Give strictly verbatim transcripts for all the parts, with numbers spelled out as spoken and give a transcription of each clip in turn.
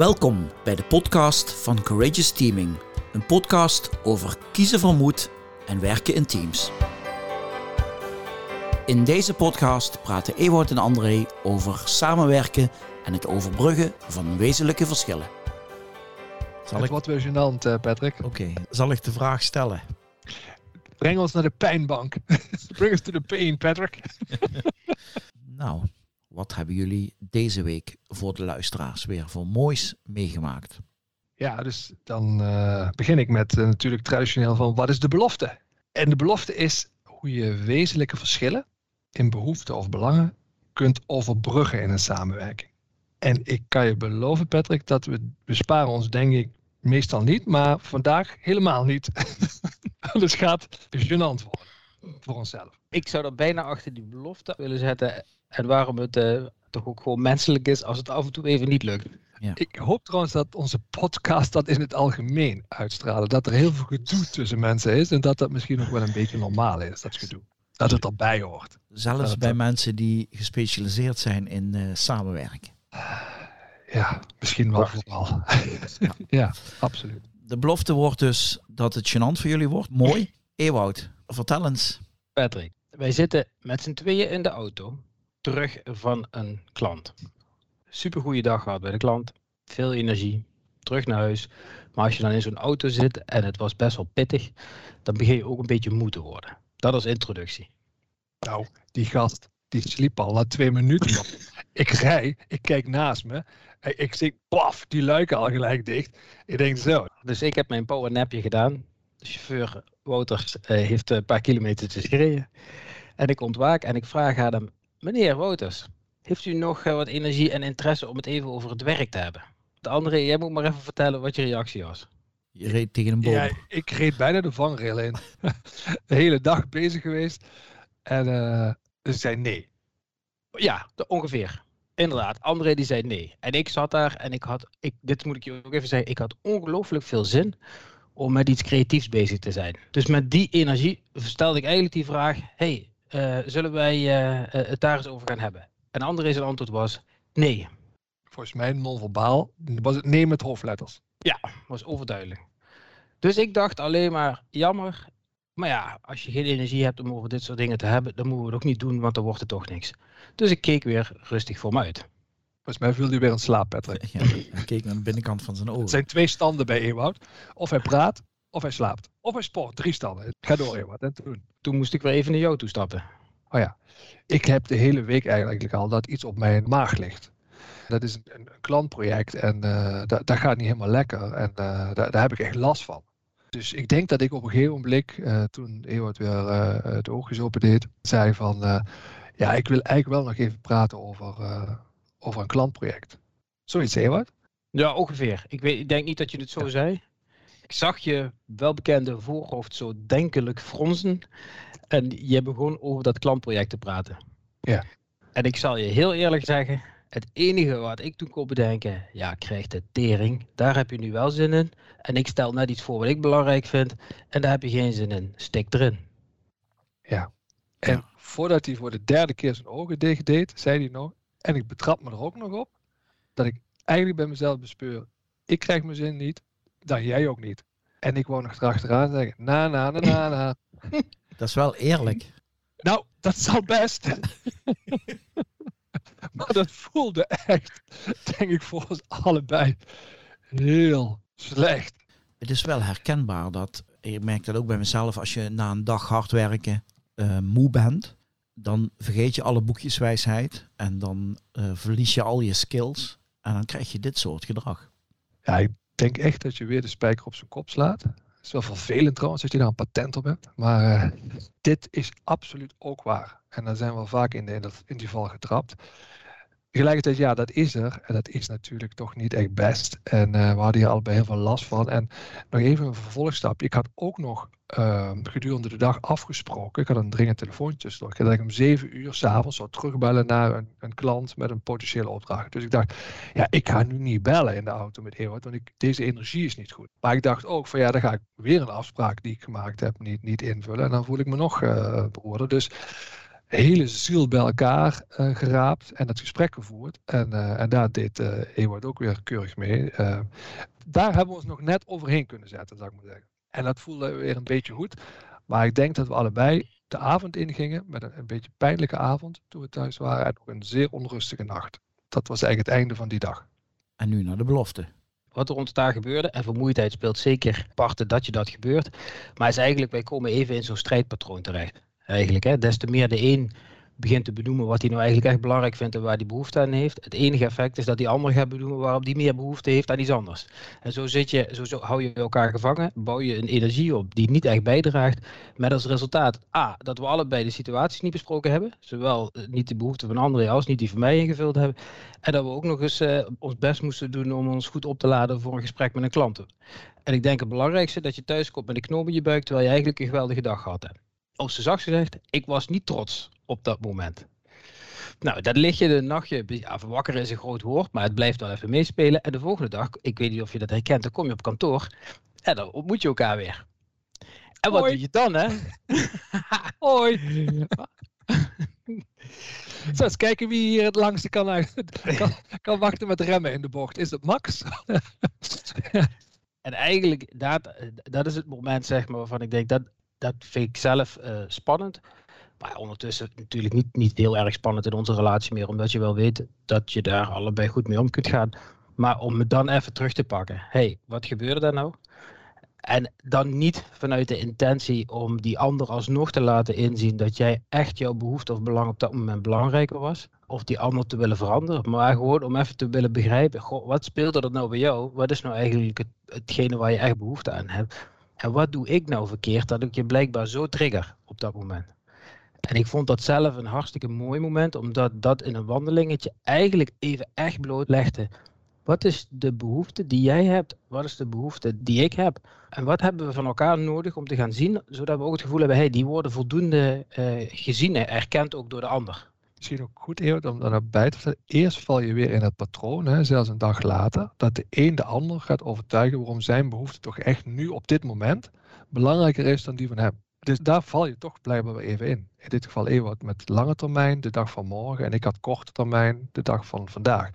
Welkom bij de podcast van Courageous Teaming. Een podcast over kiezen voor moed en werken in teams. In deze podcast praten Ewout en André over samenwerken en het overbruggen van wezenlijke verschillen. Zal ik... Het wordt weer gênant, Patrick. Oké, okay. Zal ik de vraag stellen? Breng ons naar de pijnbank. Bring us to the pain, Patrick. Nou, wat hebben jullie deze week voor de luisteraars weer voor moois meegemaakt? Ja, dus dan uh, begin ik met uh, natuurlijk traditioneel van wat is de belofte? En de belofte is hoe je wezenlijke verschillen in behoeften of belangen kunt overbruggen in een samenwerking. En ik kan je beloven, Patrick, dat we, we sparen ons denk ik meestal niet, maar vandaag helemaal niet. Alles gaat gênant worden voor onszelf. Ik zou er bijna achter die belofte willen zetten. En waarom het uh, toch ook gewoon menselijk is als het af en toe even niet lukt. Ja. Ik hoop trouwens dat onze podcast dat in het algemeen uitstralen. Dat er heel veel gedoe tussen mensen is. En dat dat misschien ook wel een beetje normaal is, dat gedoe. Dat het erbij hoort. Zelfs bij er... mensen die gespecialiseerd zijn in uh, samenwerking. Ja, misschien wel vooral. Ja. Ja, absoluut. De belofte wordt dus dat het gênant voor jullie wordt. Mooi. Ewout, vertel eens. Patrick, wij zitten met z'n tweeën in de auto. Terug van een klant. Super goede dag gehad bij de klant. Veel energie. Terug naar huis. Maar als je dan in zo'n auto zit en het was best wel pittig, dan begin je ook een beetje moe te worden. Dat is introductie. Nou, die gast die sliep al na twee minuten. Ik rij, ik kijk naast me. Ik zie, paf, die luiken al gelijk dicht. Ik denk zo. Dus ik heb mijn power napje gedaan. De chauffeur Wouter heeft een paar kilometertjes gereden. En ik ontwaak en ik vraag aan hem. Meneer Wouters, heeft u nog wat energie en interesse om het even over het werk te hebben? De André, jij moet maar even vertellen wat je reactie was. Je reed tegen een boom. Ja, ik reed bijna de vangrail in. De hele dag bezig geweest. En uh, dus ik zei nee. Ja, ongeveer. Inderdaad, André die zei nee. En ik zat daar en ik had, ik, dit moet ik je ook even zeggen, ik had ongelooflijk veel zin om met iets creatiefs bezig te zijn. Dus met die energie stelde ik eigenlijk die vraag, hey, Uh, zullen wij uh, uh, het daar eens over gaan hebben? En André zijn antwoord was nee. Volgens mij non-verbaal was het nee met hoofdletters. Ja, was overduidelijk. Dus ik dacht alleen maar jammer. Maar ja, als je geen energie hebt om over dit soort dingen te hebben, dan moeten we het ook niet doen, want dan wordt het toch niks. Dus ik keek weer rustig voor me uit. Volgens mij viel hij weer in slaap, Patrick. Ja, hij keek naar de binnenkant van zijn ogen. Er zijn twee standen bij Ewout. Of hij praat, of hij slaapt. Of hij sport. Drie standen. Ga door, Ewout. En toen. Toen moest ik weer even naar jou toe stappen. Oh ja. Ik heb de hele week eigenlijk al dat iets op mijn maag ligt. Dat is een, een klantproject en uh, dat, dat gaat niet helemaal lekker. En uh, daar, daar heb ik echt last van. Dus ik denk dat ik op een gegeven moment, uh, toen Ewout weer uh, het oogjes open deed, zei van, uh, ja, ik wil eigenlijk wel nog even praten over, uh, over een klantproject. Zoiets, Ewout? Ja, ongeveer. Ik, weet, ik denk niet dat je het zo ja. zei. Ik zag je welbekende voorhoofd zo denkelijk fronsen en je begon over dat klantproject te praten. Ja. En ik zal je heel eerlijk zeggen, het enige wat ik toen kon bedenken, ja, krijg de tering, daar heb je nu wel zin in. En ik stel net iets voor wat ik belangrijk vind en daar heb je geen zin in. Stik erin. Ja. En ja. Voordat hij voor de derde keer zijn ogen dicht deed, zei hij nog, en ik betrap me er ook nog op, dat ik eigenlijk bij mezelf bespeur, ik krijg mijn zin niet. Dan jij ook niet. En ik wou nog erachteraan zeggen, na, na, na, na, na. Dat is wel eerlijk. Nou, dat zal best. Maar dat voelde echt, denk ik, voor ons allebei heel slecht. Het is wel herkenbaar dat, ik merk dat ook bij mezelf, als je na een dag hard werken uh, moe bent, dan vergeet je alle boekjeswijsheid en dan uh, verlies je al je skills en dan krijg je dit soort gedrag. Ja, ik Ik denk echt dat je weer de spijker op zijn kop slaat. Het is wel vervelend trouwens dat je daar een patent op hebt. Maar uh, dit is absoluut ook waar. En daar zijn we vaak in, de, in, dat, in die val getrapt. Tegelijkertijd, ja, dat is er. En dat is natuurlijk toch niet echt best. En uh, we hadden hier allebei heel veel last van. En nog even een vervolgstap. Ik had ook nog uh, gedurende de dag afgesproken. Ik had een dringend telefoontje tussendoor. Dat ik om zeven uur s'avonds zou terugbellen naar een, een klant met een potentiële opdracht. Dus ik dacht, ja, ik ga nu niet bellen in de auto met Ewout. Want ik, deze energie is niet goed. Maar ik dacht ook van, ja, dan ga ik weer een afspraak die ik gemaakt heb niet, niet invullen. En dan voel ik me nog uh, beroerder. Dus... hele ziel bij elkaar uh, geraapt en het gesprek gevoerd. En, uh, en daar deed uh, Ewout ook weer keurig mee. Uh, daar hebben we ons nog net overheen kunnen zetten, zou ik maar zeggen. En dat voelde weer een beetje goed. Maar ik denk dat we allebei de avond ingingen met een, een beetje pijnlijke avond toen we thuis waren. En ook een zeer onrustige nacht. Dat was eigenlijk het einde van die dag. En nu naar de belofte. Wat er ons daar gebeurde, en vermoeidheid speelt zeker parten dat je dat gebeurt. Maar is eigenlijk, wij komen even in zo'n strijdpatroon terecht. Eigenlijk, hè. Des te meer de een begint te benoemen wat hij nou eigenlijk echt belangrijk vindt en waar hij behoefte aan heeft. Het enige effect is dat die ander gaat benoemen waarop die meer behoefte heeft aan iets anders. En zo, zit je, zo, zo hou je elkaar gevangen, bouw je een energie op die niet echt bijdraagt. Met als resultaat A, dat we allebei de situaties niet besproken hebben. Zowel niet de behoefte van André als niet die van mij ingevuld hebben. En dat we ook nog eens uh, ons best moesten doen om ons goed op te laden voor een gesprek met een klant. En ik denk het belangrijkste, dat je thuis komt met een knoop in je buik terwijl je eigenlijk een geweldige dag gehad hebt. Op z'n zachtst gezegd, ik was niet trots op dat moment. Nou, dat lig je een nachtje, ja, wakker is een groot woord, maar het blijft wel even meespelen. En de volgende dag, ik weet niet of je dat herkent, dan kom je op kantoor en dan ontmoet je elkaar weer. En wat Hoi. doe je dan, hè? Hoi! Zo, eens kijken wie hier het langste kan, kan, kan wachten met remmen in de bocht. Is dat Max? En eigenlijk, dat, dat is het moment, zeg maar, waarvan ik denk dat. Dat vind ik zelf uh, spannend. Maar ondertussen natuurlijk niet, niet heel erg spannend in onze relatie meer. Omdat je wel weet dat je daar allebei goed mee om kunt gaan. Maar om me dan even terug te pakken. Hé, hey, wat gebeurde daar nou? En dan niet vanuit de intentie om die ander alsnog te laten inzien dat jij echt jouw behoefte of belang op dat moment belangrijker was. Of die ander te willen veranderen. Maar gewoon om even te willen begrijpen. Goh, wat speelde er nou bij jou? Wat is nou eigenlijk het, hetgene waar je echt behoefte aan hebt? En wat doe ik nou verkeerd dat ik je blijkbaar zo trigger op dat moment? En ik vond dat zelf een hartstikke mooi moment, omdat dat in een wandelingetje eigenlijk even echt blootlegde. Wat is de behoefte die jij hebt? Wat is de behoefte die ik heb? En wat hebben we van elkaar nodig om te gaan zien, zodat we ook het gevoel hebben, hey, die worden voldoende eh, gezien en erkend ook door de ander. Misschien ook goed, Ewout, om daar bij te vertellen. Eerst val je weer in het patroon, hè, zelfs een dag later, dat de een de ander gaat overtuigen waarom zijn behoefte toch echt nu op dit moment belangrijker is dan die van hem. Dus daar val je toch blijkbaar weer even in. In dit geval Ewout met lange termijn, de dag van morgen, en ik had korte termijn, de dag van vandaag.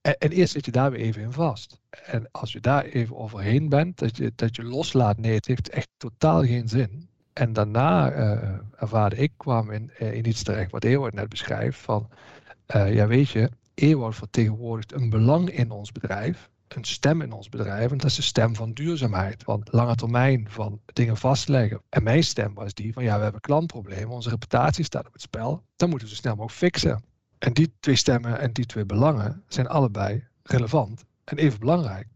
En, en eerst zit je daar weer even in vast. En als je daar even overheen bent, dat je, dat je loslaat, nee, het heeft echt totaal geen zin. En daarna uh, ervaarde ik, kwam in, uh, in iets terecht wat Ewout net beschrijft. Van, uh, ja weet je, Ewout vertegenwoordigt een belang in ons bedrijf. Een stem in ons bedrijf. En dat is de stem van duurzaamheid. Van lange termijn, van dingen vastleggen. En mijn stem was die van, ja, we hebben klantproblemen. Onze reputatie staat op het spel. Dat moeten we zo snel mogelijk fixen. En die twee stemmen en die twee belangen zijn allebei relevant. En even belangrijk.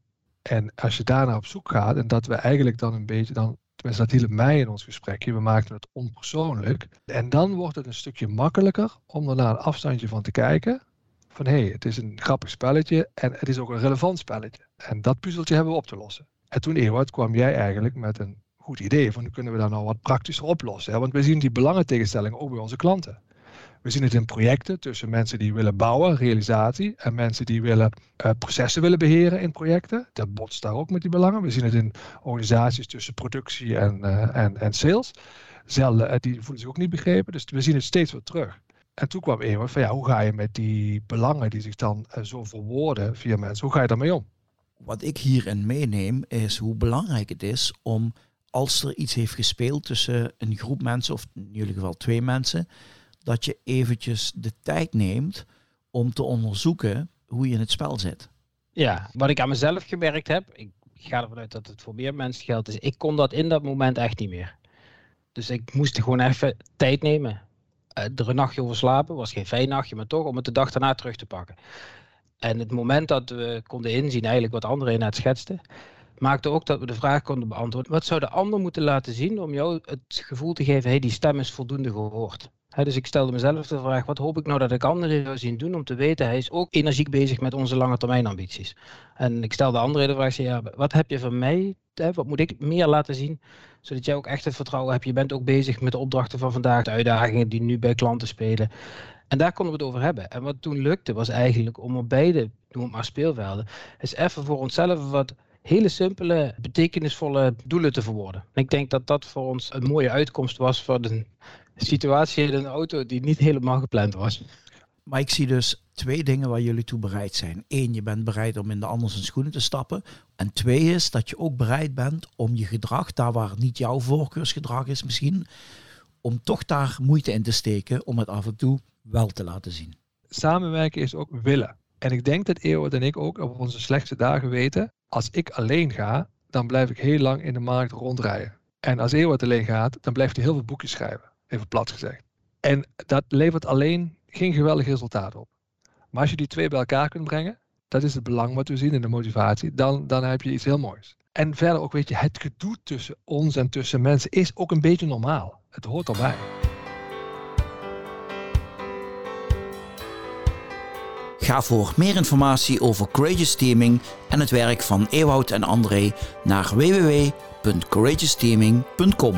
En als je daarna op zoek gaat. En dat we eigenlijk dan een beetje... dan Tenminste, dat hielp mij in ons gesprekje. We maakten het onpersoonlijk. En dan wordt het een stukje makkelijker om er naar een afstandje van te kijken. Van hé, hey, het is een grappig spelletje en het is ook een relevant spelletje. En dat puzzeltje hebben we op te lossen. En toen, Ewout, kwam jij eigenlijk met een goed idee van kunnen we daar nou wat praktischer oplossen. Hè? Want we zien die belangentegenstellingen ook bij onze klanten. We zien het in projecten tussen mensen die willen bouwen, realisatie, en mensen die willen uh, processen willen beheren in projecten. Dat botst daar ook met die belangen. We zien het in organisaties tussen productie en, uh, en, en sales. Zelden, uh, die voelen zich ook niet begrepen, dus we zien het steeds weer terug. En toen kwam Ewout van ja, hoe ga je met die belangen die zich dan uh, zo verwoorden via mensen, hoe ga je daarmee om? Wat ik hierin meeneem is hoe belangrijk het is om, als er iets heeft gespeeld tussen een groep mensen, of in jullie geval twee mensen, dat je eventjes de tijd neemt om te onderzoeken hoe je in het spel zit. Ja, wat ik aan mezelf gemerkt heb, ik ga ervan uit dat het voor meer mensen geldt, is ik kon dat in dat moment echt niet meer. Dus ik moest gewoon even tijd nemen. Er een nachtje over slapen, was geen fijn nachtje, maar toch om het de dag daarna terug te pakken. En het moment dat we konden inzien, eigenlijk wat André net schetste, maakte ook dat we de vraag konden beantwoorden, wat zou de ander moeten laten zien om jou het gevoel te geven, hey, die stem is voldoende gehoord. He, dus ik stelde mezelf de vraag, wat hoop ik nou dat ik anderen zou zien doen om te weten, hij is ook energiek bezig met onze lange termijn ambities. En ik stelde anderen de vraag, zei, ja, wat heb je van mij, hè, wat moet ik meer laten zien, zodat jij ook echt het vertrouwen hebt. Je bent ook bezig met de opdrachten van vandaag, de uitdagingen die nu bij klanten spelen. En daar konden we het over hebben. En wat toen lukte was eigenlijk om op beide, noem het maar speelvelden, is even voor onszelf wat hele simpele, betekenisvolle doelen te verwoorden. En ik denk dat dat voor ons een mooie uitkomst was voor de... situatie in een auto die niet helemaal gepland was. Maar ik zie dus twee dingen waar jullie toe bereid zijn. Eén, je bent bereid om in de ander zijn schoenen te stappen. En twee is dat je ook bereid bent om je gedrag, daar waar het niet jouw voorkeursgedrag is misschien, om toch daar moeite in te steken om het af en toe wel te laten zien. Samenwerken is ook willen. En ik denk dat Ewout en ik ook op onze slechtste dagen weten, als ik alleen ga, dan blijf ik heel lang in de markt rondrijden. En als Ewout alleen gaat, dan blijft hij heel veel boekjes schrijven. Even plat gezegd. En dat levert alleen geen geweldig resultaat op. Maar als je die twee bij elkaar kunt brengen, dat is het belang wat we zien in de motivatie, dan, dan heb je iets heel moois. En verder ook, weet je, het gedoe tussen ons en tussen mensen is ook een beetje normaal. Het hoort erbij. Ga voor meer informatie over Courageous Teaming en het werk van Ewout en André naar w w w punt courageous teaming punt com.